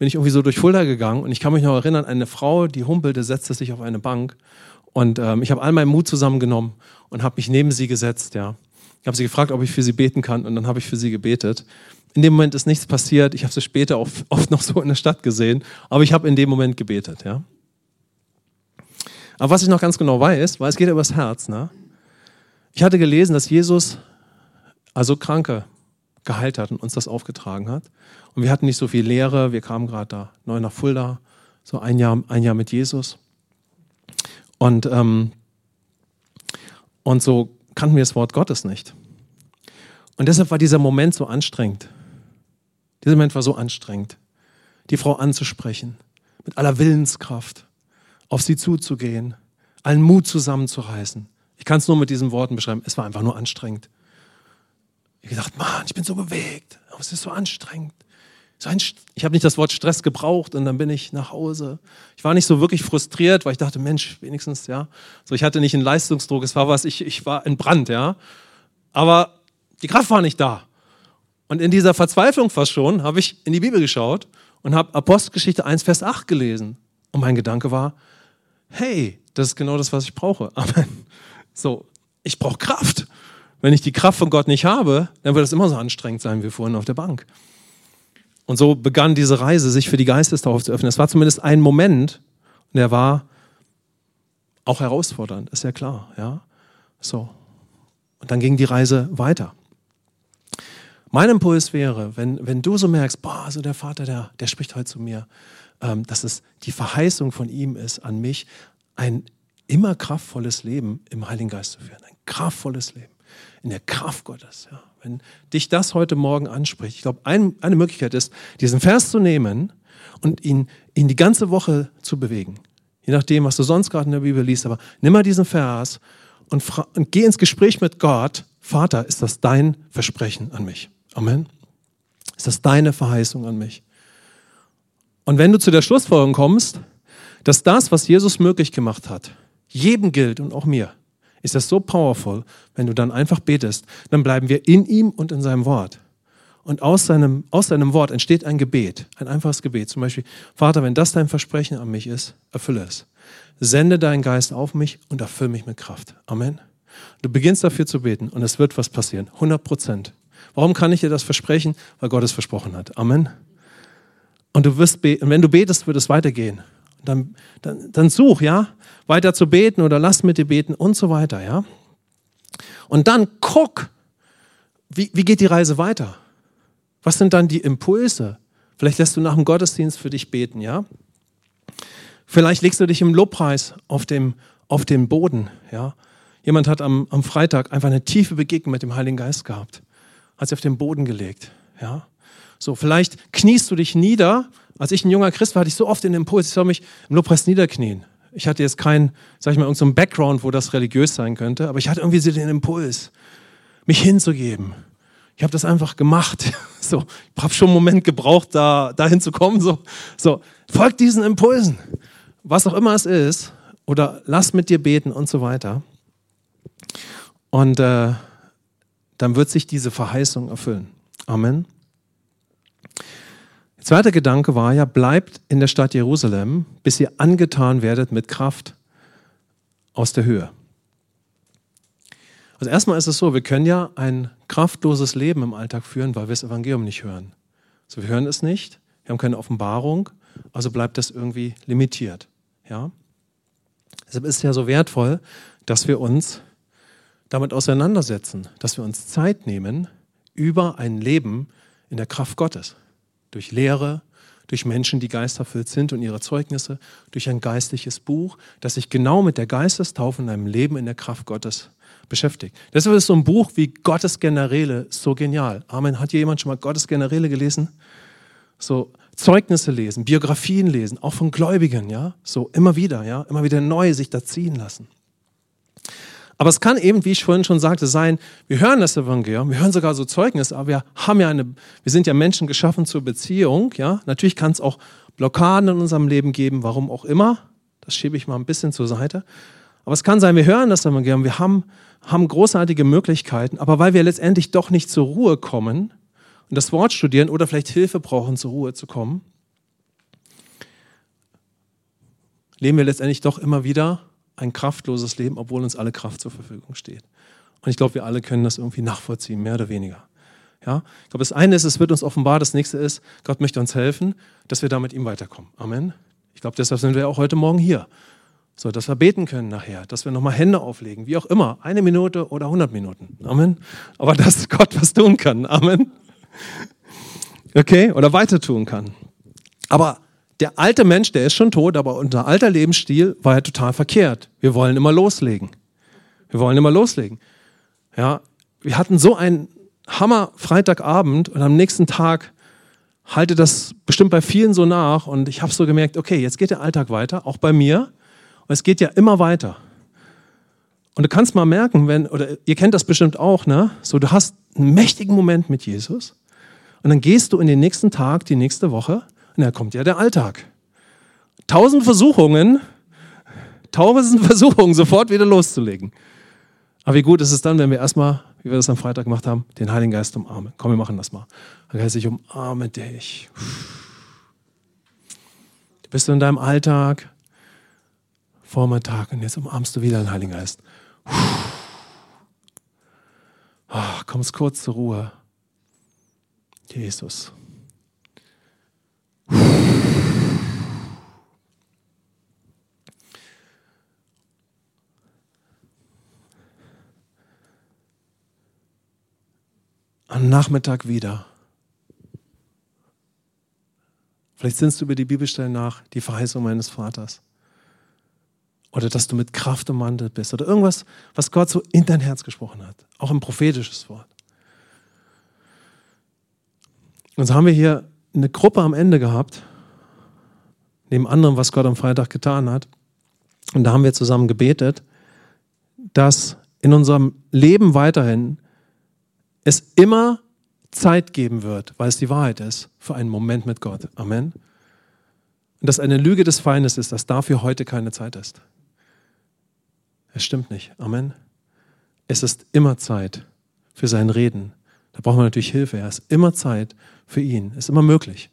bin ich irgendwie so durch Fulda gegangen und ich kann mich noch erinnern, eine Frau, die humpelte, setzte sich auf eine Bank und ähm, ich habe all meinen Mut zusammengenommen und habe mich neben sie gesetzt. Ja, ich habe sie gefragt, ob ich für sie beten kann und dann habe ich für sie gebetet. In dem Moment ist nichts passiert. Ich habe sie später auch oft noch so in der Stadt gesehen, aber ich habe in dem Moment gebetet. Ja. Aber was ich noch ganz genau weiß, weil es geht ja übers Herz. Ne? Ich hatte gelesen, dass Jesus also Kranke geheilt hat und uns das aufgetragen hat. Und wir hatten nicht so viel Lehre, wir kamen gerade da neu nach Fulda, so ein Jahr, ein Jahr mit Jesus. Und, ähm, und so kannten wir das Wort Gottes nicht. Und deshalb war dieser Moment so anstrengend. Dieser Moment war so anstrengend, die Frau anzusprechen, mit aller Willenskraft, auf sie zuzugehen, allen Mut zusammenzureißen. Ich kann es nur mit diesen Worten beschreiben, es war einfach nur anstrengend. Ich habe gedacht, Mann, ich bin so bewegt, aber es ist so anstrengend. So ein St- ich habe nicht das Wort Stress gebraucht und dann bin ich nach Hause. Ich war nicht so wirklich frustriert, weil ich dachte, Mensch, wenigstens, ja. So, ich hatte nicht einen Leistungsdruck, es war was, ich, ich war entbrannt, ja. Aber die Kraft war nicht da. Und in dieser Verzweiflung fast schon habe ich in die Bibel geschaut und habe Apostelgeschichte eins, Vers acht gelesen. Und mein Gedanke war, hey, das ist genau das, was ich brauche. Amen. So, ich brauche Kraft. Wenn ich die Kraft von Gott nicht habe, dann wird es immer so anstrengend sein wie vorhin auf der Bank. Und so begann diese Reise, sich für die Geistestaufe zu öffnen. Es war zumindest ein Moment, und der war auch herausfordernd, ist ja klar. Ja? So. Und dann ging die Reise weiter. Mein Impuls wäre, wenn, wenn du so merkst, boah, so der Vater, der, der spricht heute zu mir, ähm, dass es die Verheißung von ihm ist an mich, ein immer kraftvolles Leben im Heiligen Geist zu führen. Ein kraftvolles Leben. In der Kraft Gottes. Ja. Wenn dich das heute Morgen anspricht, ich glaube, ein, eine Möglichkeit ist, diesen Vers zu nehmen und ihn, ihn die ganze Woche zu bewegen. Je nachdem, was du sonst gerade in der Bibel liest, aber nimm mal diesen Vers und, fra- und geh ins Gespräch mit Gott. Vater, ist das dein Versprechen an mich? Amen. Ist das deine Verheißung an mich? Und wenn du zu der Schlussfolgerung kommst, dass das, was Jesus möglich gemacht hat, jedem gilt und auch mir, ist das so powerful, wenn du dann einfach betest, dann bleiben wir in ihm und in seinem Wort. Und aus seinem, aus seinem Wort entsteht ein Gebet, ein einfaches Gebet. Zum Beispiel, Vater, wenn das dein Versprechen an mich ist, erfülle es. Sende deinen Geist auf mich und erfülle mich mit Kraft. Amen. Du beginnst dafür zu beten und es wird was passieren, hundert Prozent. Warum kann ich dir das versprechen? Weil Gott es versprochen hat. Amen. Und du wirst be- und wenn du betest, wird es weitergehen. Dann, dann, dann such, ja, weiter zu beten oder lass mit dir beten und so weiter, ja. Und dann guck, wie, wie geht die Reise weiter? Was sind dann die Impulse? Vielleicht lässt du nach dem Gottesdienst für dich beten, ja. Vielleicht legst du dich im Lobpreis auf dem, auf dem Boden, ja. Jemand hat am, am Freitag einfach eine tiefe Begegnung mit dem Heiligen Geist gehabt, hat sich auf den Boden gelegt, ja. So, vielleicht kniest du dich nieder. Als ich ein junger Christ war, hatte ich so oft den Impuls, ich soll mich im Lobpreis niederknien. Ich hatte jetzt keinen, sag ich mal, irgendeinen so Background, wo das religiös sein könnte, aber ich hatte irgendwie so den Impuls, mich hinzugeben. Ich habe das einfach gemacht. So, ich habe schon einen Moment gebraucht, da dahin zu kommen. So, so, folgt diesen Impulsen, was auch immer es ist, oder lass mit dir beten und so weiter. Und äh, dann wird sich diese Verheißung erfüllen. Amen. Der zweite Gedanke war ja, bleibt in der Stadt Jerusalem, bis ihr angetan werdet mit Kraft aus der Höhe. Also erstmal ist es so, wir können ja ein kraftloses Leben im Alltag führen, weil wir das Evangelium nicht hören. Also wir hören es nicht, wir haben keine Offenbarung, also bleibt das irgendwie limitiert. Ja? Deshalb ist es ja so wertvoll, dass wir uns damit auseinandersetzen, dass wir uns Zeit nehmen über ein Leben in der Kraft Gottes. Durch Lehre, durch Menschen, die geisterfüllt sind und ihre Zeugnisse, durch ein geistliches Buch, das sich genau mit der Geistestaufe in einem Leben in der Kraft Gottes beschäftigt. Deshalb ist so ein Buch wie Gottes Generäle so genial. Amen. Hat hier jemand schon mal Gottes Generäle gelesen? So Zeugnisse lesen, Biografien lesen, auch von Gläubigen, ja? So immer wieder, ja? Immer wieder neu sich da ziehen lassen. Aber es kann eben, wie ich vorhin schon sagte, sein, wir hören das Evangelium, wir hören sogar so Zeugnis, aber wir haben ja eine, wir sind ja Menschen geschaffen zur Beziehung, ja? Natürlich kann es auch Blockaden in unserem Leben geben, warum auch immer. Das schiebe ich mal ein bisschen zur Seite. Aber es kann sein, wir hören das Evangelium, wir haben, haben großartige Möglichkeiten, aber weil wir letztendlich doch nicht zur Ruhe kommen und das Wort studieren oder vielleicht Hilfe brauchen, zur Ruhe zu kommen, leben wir letztendlich doch immer wieder ein kraftloses Leben, obwohl uns alle Kraft zur Verfügung steht. Und ich glaube, wir alle können das irgendwie nachvollziehen, mehr oder weniger. Ja? Ich glaube, das eine ist, es wird uns offenbar, das nächste ist, Gott möchte uns helfen, dass wir da mit ihm weiterkommen. Amen. Ich glaube, deshalb sind wir auch heute Morgen hier. So, dass wir beten können nachher, dass wir nochmal Hände auflegen, wie auch immer, eine Minute oder hundert Minuten. Amen. Aber dass Gott was tun kann. Amen. Okay, oder weiter tun kann. Aber der alte Mensch, der ist schon tot, aber unser alter Lebensstil war ja total verkehrt. Wir wollen immer loslegen. Wir wollen immer loslegen. Ja, wir hatten so einen Hammer-Freitagabend und am nächsten Tag halte das bestimmt bei vielen so nach und ich habe so gemerkt, okay, jetzt geht der Alltag weiter, auch bei mir. Und es geht ja immer weiter. Und du kannst mal merken, wenn, oder ihr kennt das bestimmt auch, ne? So, du hast einen mächtigen Moment mit Jesus und dann gehst du in den nächsten Tag, die nächste Woche. Und da kommt ja der Alltag. Tausend Versuchungen, tausend Versuchungen, sofort wieder loszulegen. Aber wie gut ist es dann, wenn wir erstmal, wie wir das am Freitag gemacht haben, den Heiligen Geist umarmen. Komm, wir machen das mal. Herr Geist, ich umarme dich. Du bist in deinem Alltag, Vormittag, und jetzt umarmst du wieder den Heiligen Geist. Kommst kurz zur Ruhe. Jesus. Am Nachmittag wieder. Vielleicht sinnst du über die Bibelstellen nach, die Verheißung meines Vaters. Oder dass du mit Kraft ummantelt bist. Oder irgendwas, was Gott so in dein Herz gesprochen hat. Auch ein prophetisches Wort. Und so haben wir hier eine Gruppe am Ende gehabt, neben anderem, was Gott am Freitag getan hat. Und da haben wir zusammen gebetet, dass in unserem Leben weiterhin es immer Zeit geben wird, weil es die Wahrheit ist, für einen Moment mit Gott. Amen. Und dass eine Lüge des Feindes ist, dass dafür heute keine Zeit ist. Es stimmt nicht. Amen. Es ist immer Zeit für sein Reden. Da brauchen wir natürlich Hilfe. Es ist immer Zeit für ihn. Es ist immer möglich.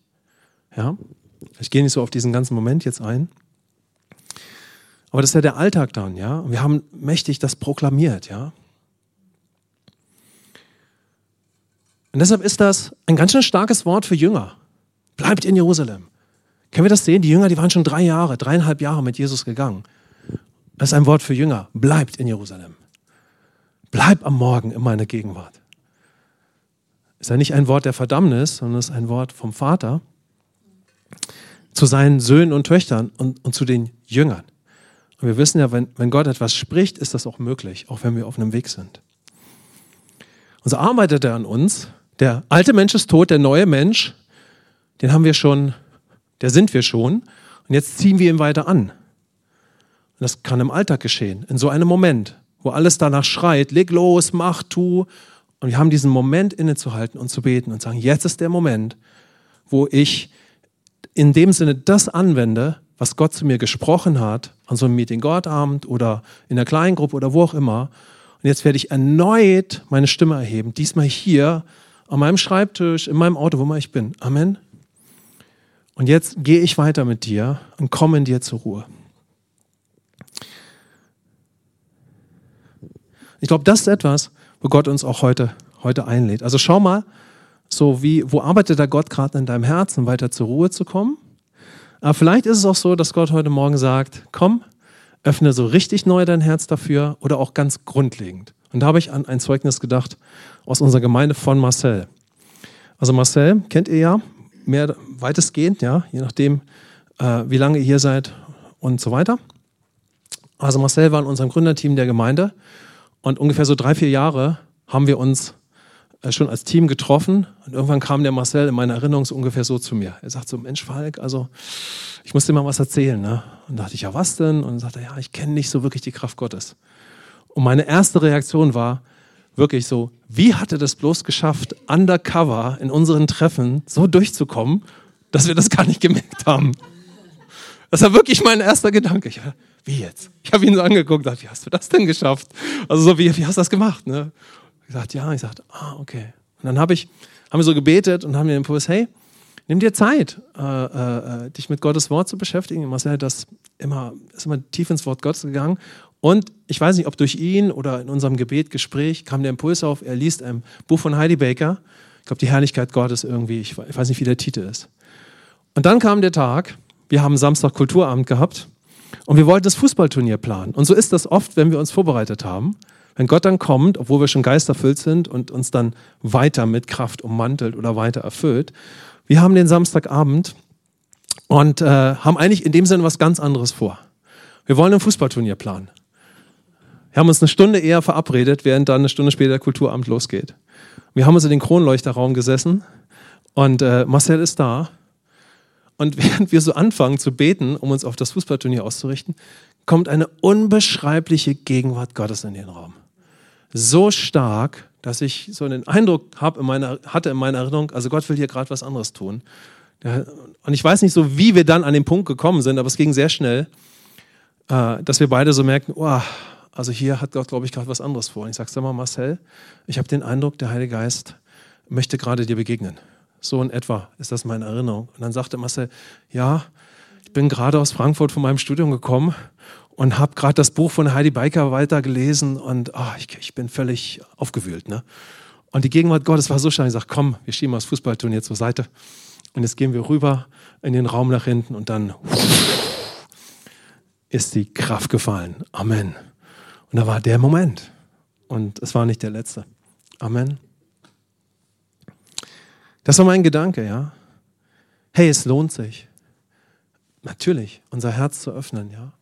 Ja? Ich gehe nicht so auf diesen ganzen Moment jetzt ein. Aber das ist ja der Alltag dann, ja? Und wir haben mächtig das proklamiert, ja? Und deshalb ist das ein ganz schön starkes Wort für Jünger. Bleibt in Jerusalem. Können wir das sehen? Die Jünger, die waren schon drei Jahre, dreieinhalb Jahre mit Jesus gegangen. Das ist ein Wort für Jünger. Bleibt in Jerusalem. Bleib am Morgen in meiner Gegenwart. Ist ja nicht ein Wort der Verdammnis, sondern ist ein Wort vom Vater zu seinen Söhnen und Töchtern und, und zu den Jüngern. Und wir wissen ja, wenn, wenn Gott etwas spricht, ist das auch möglich, auch wenn wir auf einem Weg sind. Und so arbeitet er an uns, Der alte Mensch ist tot, der neue Mensch, den haben wir schon, der sind wir schon. Und jetzt ziehen wir ihn weiter an. Und das kann im Alltag geschehen, in so einem Moment, wo alles danach schreit, leg los, mach, tu. Und wir haben diesen Moment innezuhalten und zu beten und sagen, jetzt ist der Moment, wo ich in dem Sinne das anwende, was Gott zu mir gesprochen hat, an so einem Meeting Gottabend oder in der Kleingruppe oder wo auch immer. Und jetzt werde ich erneut meine Stimme erheben, diesmal hier an meinem Schreibtisch, in meinem Auto, wo immer ich bin. Amen. Und jetzt gehe ich weiter mit dir und komme in dir zur Ruhe. Ich glaube, das ist etwas, wo Gott uns auch heute, heute einlädt. Also schau mal, so wie, wo arbeitet da Gott gerade in deinem Herzen, weiter zur Ruhe zu kommen? Aber vielleicht ist es auch so, dass Gott heute Morgen sagt, komm, öffne so richtig neu dein Herz dafür oder auch ganz grundlegend. Und da habe ich an ein Zeugnis gedacht aus unserer Gemeinde von Marcel. Also Marcel kennt ihr ja, mehr weitestgehend, ja, je nachdem, äh, wie lange ihr hier seid und so weiter. Also Marcel war in unserem Gründerteam der Gemeinde und ungefähr so drei, vier Jahre haben wir uns schon als Team getroffen und irgendwann kam der Marcel in meiner Erinnerung so ungefähr so zu mir. Er sagt so, Mensch Falk, also ich muss dir mal was erzählen. Ne? Und dachte ich, ja was denn? Und dann sagte er, ja ich kenne nicht so wirklich die Kraft Gottes. Und meine erste Reaktion war wirklich so, wie hat er das bloß geschafft, undercover in unseren Treffen so durchzukommen, dass wir das gar nicht gemerkt haben. Das war wirklich mein erster Gedanke. Ich war, wie jetzt? Ich habe ihn so angeguckt und dachte, wie hast du das denn geschafft? Also so, wie, wie hast du das gemacht? Ne? Ich sagte, ja. Ich sagte, ah, okay. Und dann hab ich, haben wir so gebetet und haben den Impuls, hey, nimm dir Zeit, äh, äh, dich mit Gottes Wort zu beschäftigen. Marcel hat das immer, ist immer tief ins Wort Gottes gegangen. Und ich weiß nicht, ob durch ihn oder in unserem Gebetgespräch kam der Impuls auf, er liest ein Buch von Heidi Baker. Ich glaube, die Herrlichkeit Gottes irgendwie, ich weiß nicht, wie der Titel ist. Und dann kam der Tag, wir haben Samstag Kulturabend gehabt und wir wollten das Fußballturnier planen. Und so ist das oft, wenn wir uns vorbereitet haben. Wenn Gott dann kommt, obwohl wir schon geisterfüllt sind und uns dann weiter mit Kraft ummantelt oder weiter erfüllt. Wir haben den Samstagabend und äh, haben eigentlich in dem Sinne was ganz anderes vor. Wir wollen ein Fußballturnier planen. Wir haben uns eine Stunde eher verabredet, während dann eine Stunde später der Kulturamt losgeht. Wir haben uns in den Kronleuchterraum gesessen und äh, Marcel ist da. Und während wir so anfangen zu beten, um uns auf das Fußballturnier auszurichten, kommt eine unbeschreibliche Gegenwart Gottes in den Raum. So stark, dass ich so einen Eindruck hab in meiner, hatte in meiner Erinnerung, also Gott will hier gerade was anderes tun. Und ich weiß nicht so, wie wir dann an den Punkt gekommen sind, aber es ging sehr schnell, dass wir beide so merkten, oh, also hier hat Gott, glaube ich, gerade was anderes vor. Und ich sage, sag mal Marcel, ich habe den Eindruck, der Heilige Geist möchte gerade dir begegnen. So in etwa ist das meine Erinnerung. Und dann sagte Marcel, ja, ich bin gerade aus Frankfurt von meinem Studium gekommen und habe gerade das Buch von Heidi Baker weitergelesen und oh, ich, ich bin völlig aufgewühlt. Ne? Und die Gegenwart Gottes war so stark, ich sage, komm, wir schieben das Fußballturnier zur Seite und jetzt gehen wir rüber in den Raum nach hinten und dann ist die Kraft gefallen. Amen. Und da war der Moment und es war nicht der letzte. Amen. Das war mein Gedanke, ja. Hey, es lohnt sich. Natürlich, unser Herz zu öffnen, ja.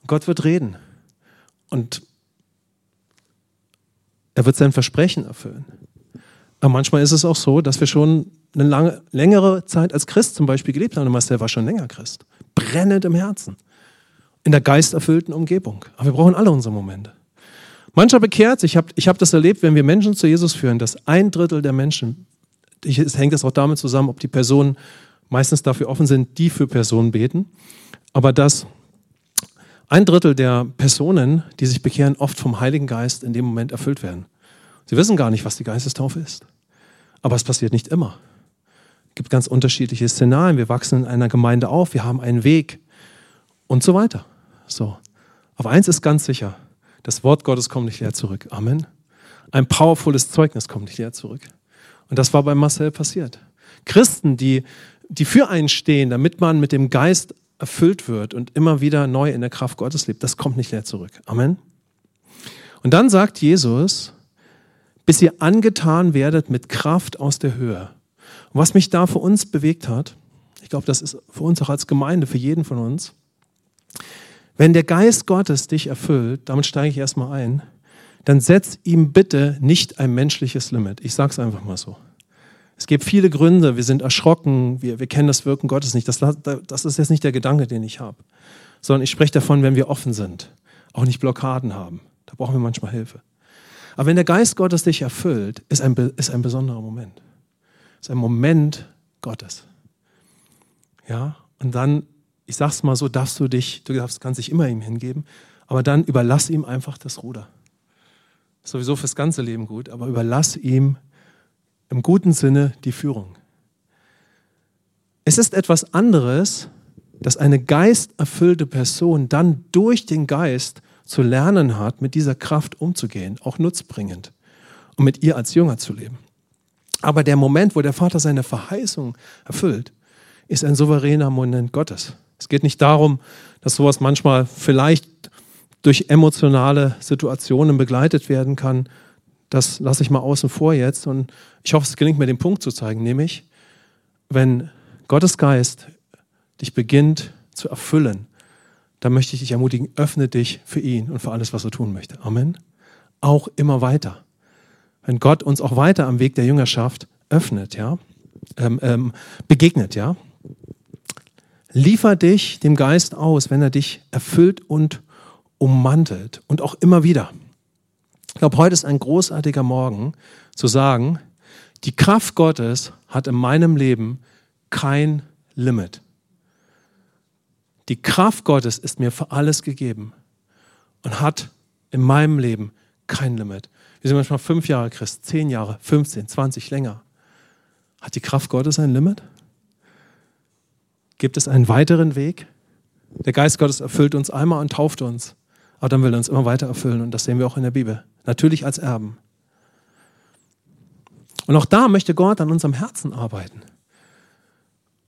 Und Gott wird reden. Und er wird sein Versprechen erfüllen. Aber manchmal ist es auch so, dass wir schon eine lange, längere Zeit als Christ zum Beispiel gelebt haben. Und Marcel war schon länger Christ. Brennend im Herzen. In der geisterfüllten Umgebung. Aber wir brauchen alle unsere Momente. Mancher bekehrt sich. Ich habe ich hab das erlebt, wenn wir Menschen zu Jesus führen, dass ein Drittel der Menschen, es hängt das auch damit zusammen, ob die Personen meistens dafür offen sind, die für Personen beten. Aber dass ein Drittel der Personen, die sich bekehren, oft vom Heiligen Geist in dem Moment erfüllt werden. Sie wissen gar nicht, was die Geistestaufe ist. Aber es passiert nicht immer. Es gibt ganz unterschiedliche Szenarien. Wir wachsen in einer Gemeinde auf, wir haben einen Weg und so weiter. So. Aber eins ist ganz sicher, das Wort Gottes kommt nicht leer zurück. Amen. Ein powervolles Zeugnis kommt nicht leer zurück. Und das war bei Marcel passiert. Christen, die, die für einen stehen, damit man mit dem Geist erfüllt wird und immer wieder neu in der Kraft Gottes lebt, das kommt nicht leer zurück. Amen. Und dann sagt Jesus, bis ihr angetan werdet mit Kraft aus der Höhe. Und was mich da für uns bewegt hat, ich glaube, das ist für uns auch als Gemeinde, für jeden von uns, wenn der Geist Gottes dich erfüllt, damit steige ich erstmal ein, dann setz ihm bitte nicht ein menschliches Limit. Ich sag's einfach mal so. Es gibt viele Gründe, wir sind erschrocken, wir, wir kennen das Wirken Gottes nicht. Das, das ist jetzt nicht der Gedanke, den ich habe. Sondern ich spreche davon, wenn wir offen sind, auch nicht Blockaden haben. Da brauchen wir manchmal Hilfe. Aber wenn der Geist Gottes dich erfüllt, ist ein, ist ein besonderer Moment. Ist ein Moment Gottes. Ja, und dann, ich sag's mal so, darfst du dich, du darfst, kannst dich immer ihm hingeben, aber dann überlass ihm einfach das Ruder. Ist sowieso fürs ganze Leben gut, aber überlass ihm im guten Sinne die Führung. Es ist etwas anderes, dass eine geisterfüllte Person dann durch den Geist zu lernen hat, mit dieser Kraft umzugehen, auch nutzbringend und mit ihr als Jünger zu leben. Aber der Moment, wo der Vater seine Verheißung erfüllt, ist ein souveräner Moment Gottes. Es geht nicht darum, dass sowas manchmal vielleicht durch emotionale Situationen begleitet werden kann. Das lasse ich mal außen vor jetzt und ich hoffe, es gelingt mir, den Punkt zu zeigen, nämlich, wenn Gottes Geist dich beginnt zu erfüllen, dann möchte ich dich ermutigen, öffne dich für ihn und für alles, was er tun möchte. Amen. Auch immer weiter. Wenn Gott uns auch weiter am Weg der Jüngerschaft öffnet, ja, ähm, ähm, begegnet, ja, liefer dich dem Geist aus, wenn er dich erfüllt und ummantelt und auch immer wieder. Ich glaube, heute ist ein großartiger Morgen zu sagen, die Kraft Gottes hat in meinem Leben kein Limit. Die Kraft Gottes ist mir für alles gegeben und hat in meinem Leben kein Limit. Wir sind manchmal fünf Jahre Christ, zehn Jahre, fünfzehn, zwanzig, länger. Hat die Kraft Gottes ein Limit? Gibt es einen weiteren Weg? Der Geist Gottes erfüllt uns einmal und tauft uns. Aber dann will er uns immer weiter erfüllen. Und das sehen wir auch in der Bibel. Natürlich als Erben. Und auch da möchte Gott an unserem Herzen arbeiten.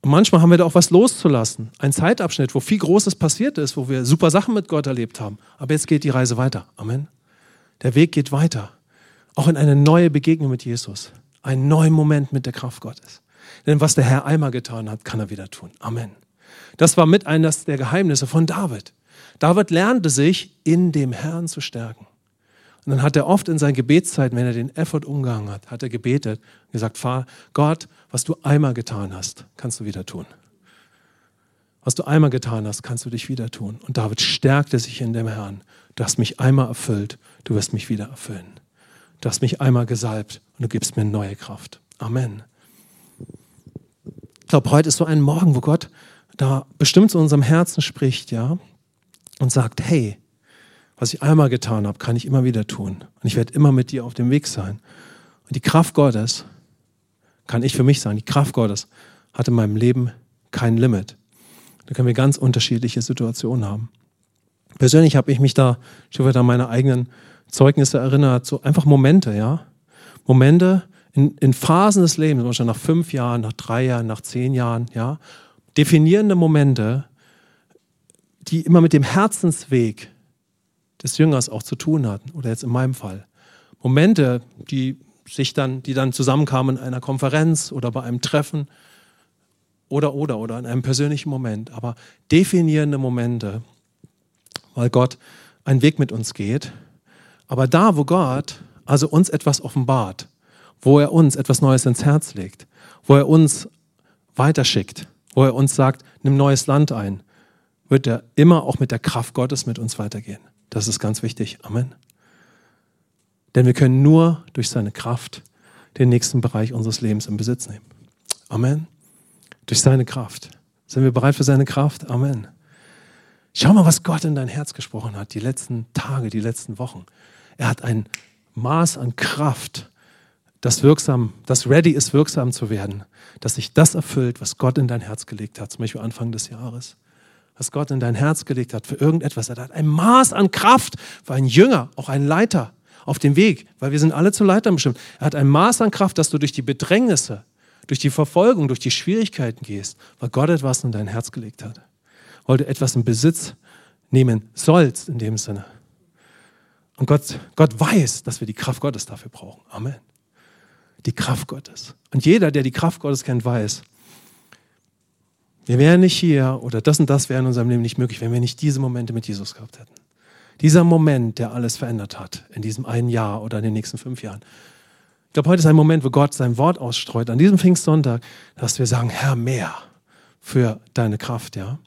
Und manchmal haben wir da auch was loszulassen. Ein Zeitabschnitt, wo viel Großes passiert ist, wo wir super Sachen mit Gott erlebt haben. Aber jetzt geht die Reise weiter. Amen. Der Weg geht weiter. Auch in eine neue Begegnung mit Jesus. Einen neuen Moment mit der Kraft Gottes. Denn was der Herr einmal getan hat, kann er wieder tun. Amen. Das war mit eines der Geheimnisse von David. David lernte sich, in dem Herrn zu stärken. Und dann hat er oft in seinen Gebetszeiten, wenn er den Effort umgehangen hat, hat er gebetet und gesagt, Vater, Gott, was du einmal getan hast, kannst du wieder tun. Was du einmal getan hast, kannst du dich wieder tun. Und David stärkte sich in dem Herrn. Du hast mich einmal erfüllt, du wirst mich wieder erfüllen. Du hast mich einmal gesalbt und du gibst mir neue Kraft. Amen. Ich glaube, heute ist so ein Morgen, wo Gott da bestimmt zu unserem Herzen spricht, ja, und sagt, hey, was ich einmal getan habe, kann ich immer wieder tun. Und ich werde immer mit dir auf dem Weg sein. Und die Kraft Gottes, kann ich für mich sagen, die Kraft Gottes hat in meinem Leben kein Limit. Da können wir ganz unterschiedliche Situationen haben. Persönlich habe ich mich da, ich habe da meine eigenen Zeugnisse erinnert, so einfach Momente, ja. Momente in, in Phasen des Lebens, zum Beispiel nach fünf Jahren, nach drei Jahren, nach zehn Jahren, ja. Definierende Momente, die immer mit dem Herzensweg des Jüngers auch zu tun hatten, oder jetzt in meinem Fall. Momente, die sich dann, die dann zusammenkamen in einer Konferenz oder bei einem Treffen oder, oder, oder in einem persönlichen Moment. Aber definierende Momente, weil Gott einen Weg mit uns geht. Aber da, wo Gott also uns etwas offenbart, wo er uns etwas Neues ins Herz legt, wo er uns weiterschickt, wo er uns sagt, nimm neues Land ein, wird er immer auch mit der Kraft Gottes mit uns weitergehen. Das ist ganz wichtig. Amen. Denn wir können nur durch seine Kraft den nächsten Bereich unseres Lebens in Besitz nehmen. Amen. Durch seine Kraft. Sind wir bereit für seine Kraft? Amen. Schau mal, was Gott in dein Herz gesprochen hat, die letzten Tage, die letzten Wochen. Er hat ein Maß an Kraft, das wirksam, das ready ist, wirksam zu werden, dass sich das erfüllt, was Gott in dein Herz gelegt hat, zum Beispiel Anfang des Jahres. Was Gott in dein Herz gelegt hat für irgendetwas. Er hat ein Maß an Kraft für einen Jünger, auch einen Leiter auf dem Weg, weil wir sind alle zu Leitern bestimmt. Er hat ein Maß an Kraft, dass du durch die Bedrängnisse, durch die Verfolgung, durch die Schwierigkeiten gehst, weil Gott etwas in dein Herz gelegt hat. Weil du etwas in Besitz nehmen sollst, in dem Sinne. Und Gott, Gott weiß, dass wir die Kraft Gottes dafür brauchen. Amen. Die Kraft Gottes. Und jeder, der die Kraft Gottes kennt, weiß, wir wären nicht hier oder das und das wäre in unserem Leben nicht möglich, wenn wir nicht diese Momente mit Jesus gehabt hätten. Dieser Moment, der alles verändert hat in diesem einen Jahr oder in den nächsten fünf Jahren. Ich glaube, heute ist ein Moment, wo Gott sein Wort ausstreut, an diesem Pfingstsonntag, dass wir sagen, Herr, mehr für deine Kraft, ja.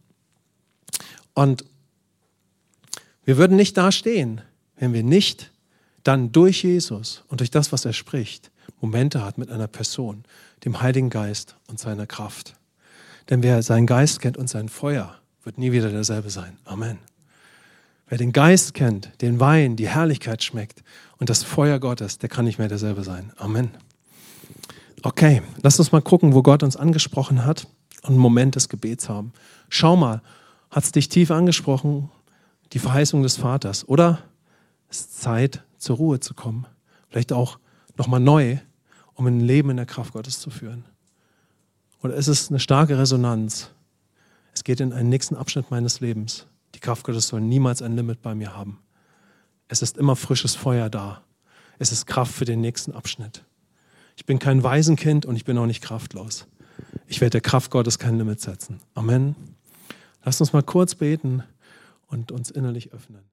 Und wir würden nicht dastehen, wenn wir nicht dann durch Jesus und durch das, was er spricht, Momente hat mit einer Person, dem Heiligen Geist und seiner Kraft. Denn wer seinen Geist kennt und sein Feuer, wird nie wieder derselbe sein. Amen. Wer den Geist kennt, den Wein, die Herrlichkeit schmeckt und das Feuer Gottes, der kann nicht mehr derselbe sein. Amen. Okay, lass uns mal gucken, wo Gott uns angesprochen hat und einen Moment des Gebets haben. Schau mal, hat es dich tief angesprochen, die Verheißung des Vaters? Oder es ist Zeit, zur Ruhe zu kommen. Vielleicht auch nochmal neu, um ein Leben in der Kraft Gottes zu führen. Oder ist es eine starke Resonanz? Es geht in einen nächsten Abschnitt meines Lebens. Die Kraft Gottes soll niemals ein Limit bei mir haben. Es ist immer frisches Feuer da. Es ist Kraft für den nächsten Abschnitt. Ich bin kein Waisenkind und ich bin auch nicht kraftlos. Ich werde der Kraft Gottes kein Limit setzen. Amen. Lasst uns mal kurz beten und uns innerlich öffnen.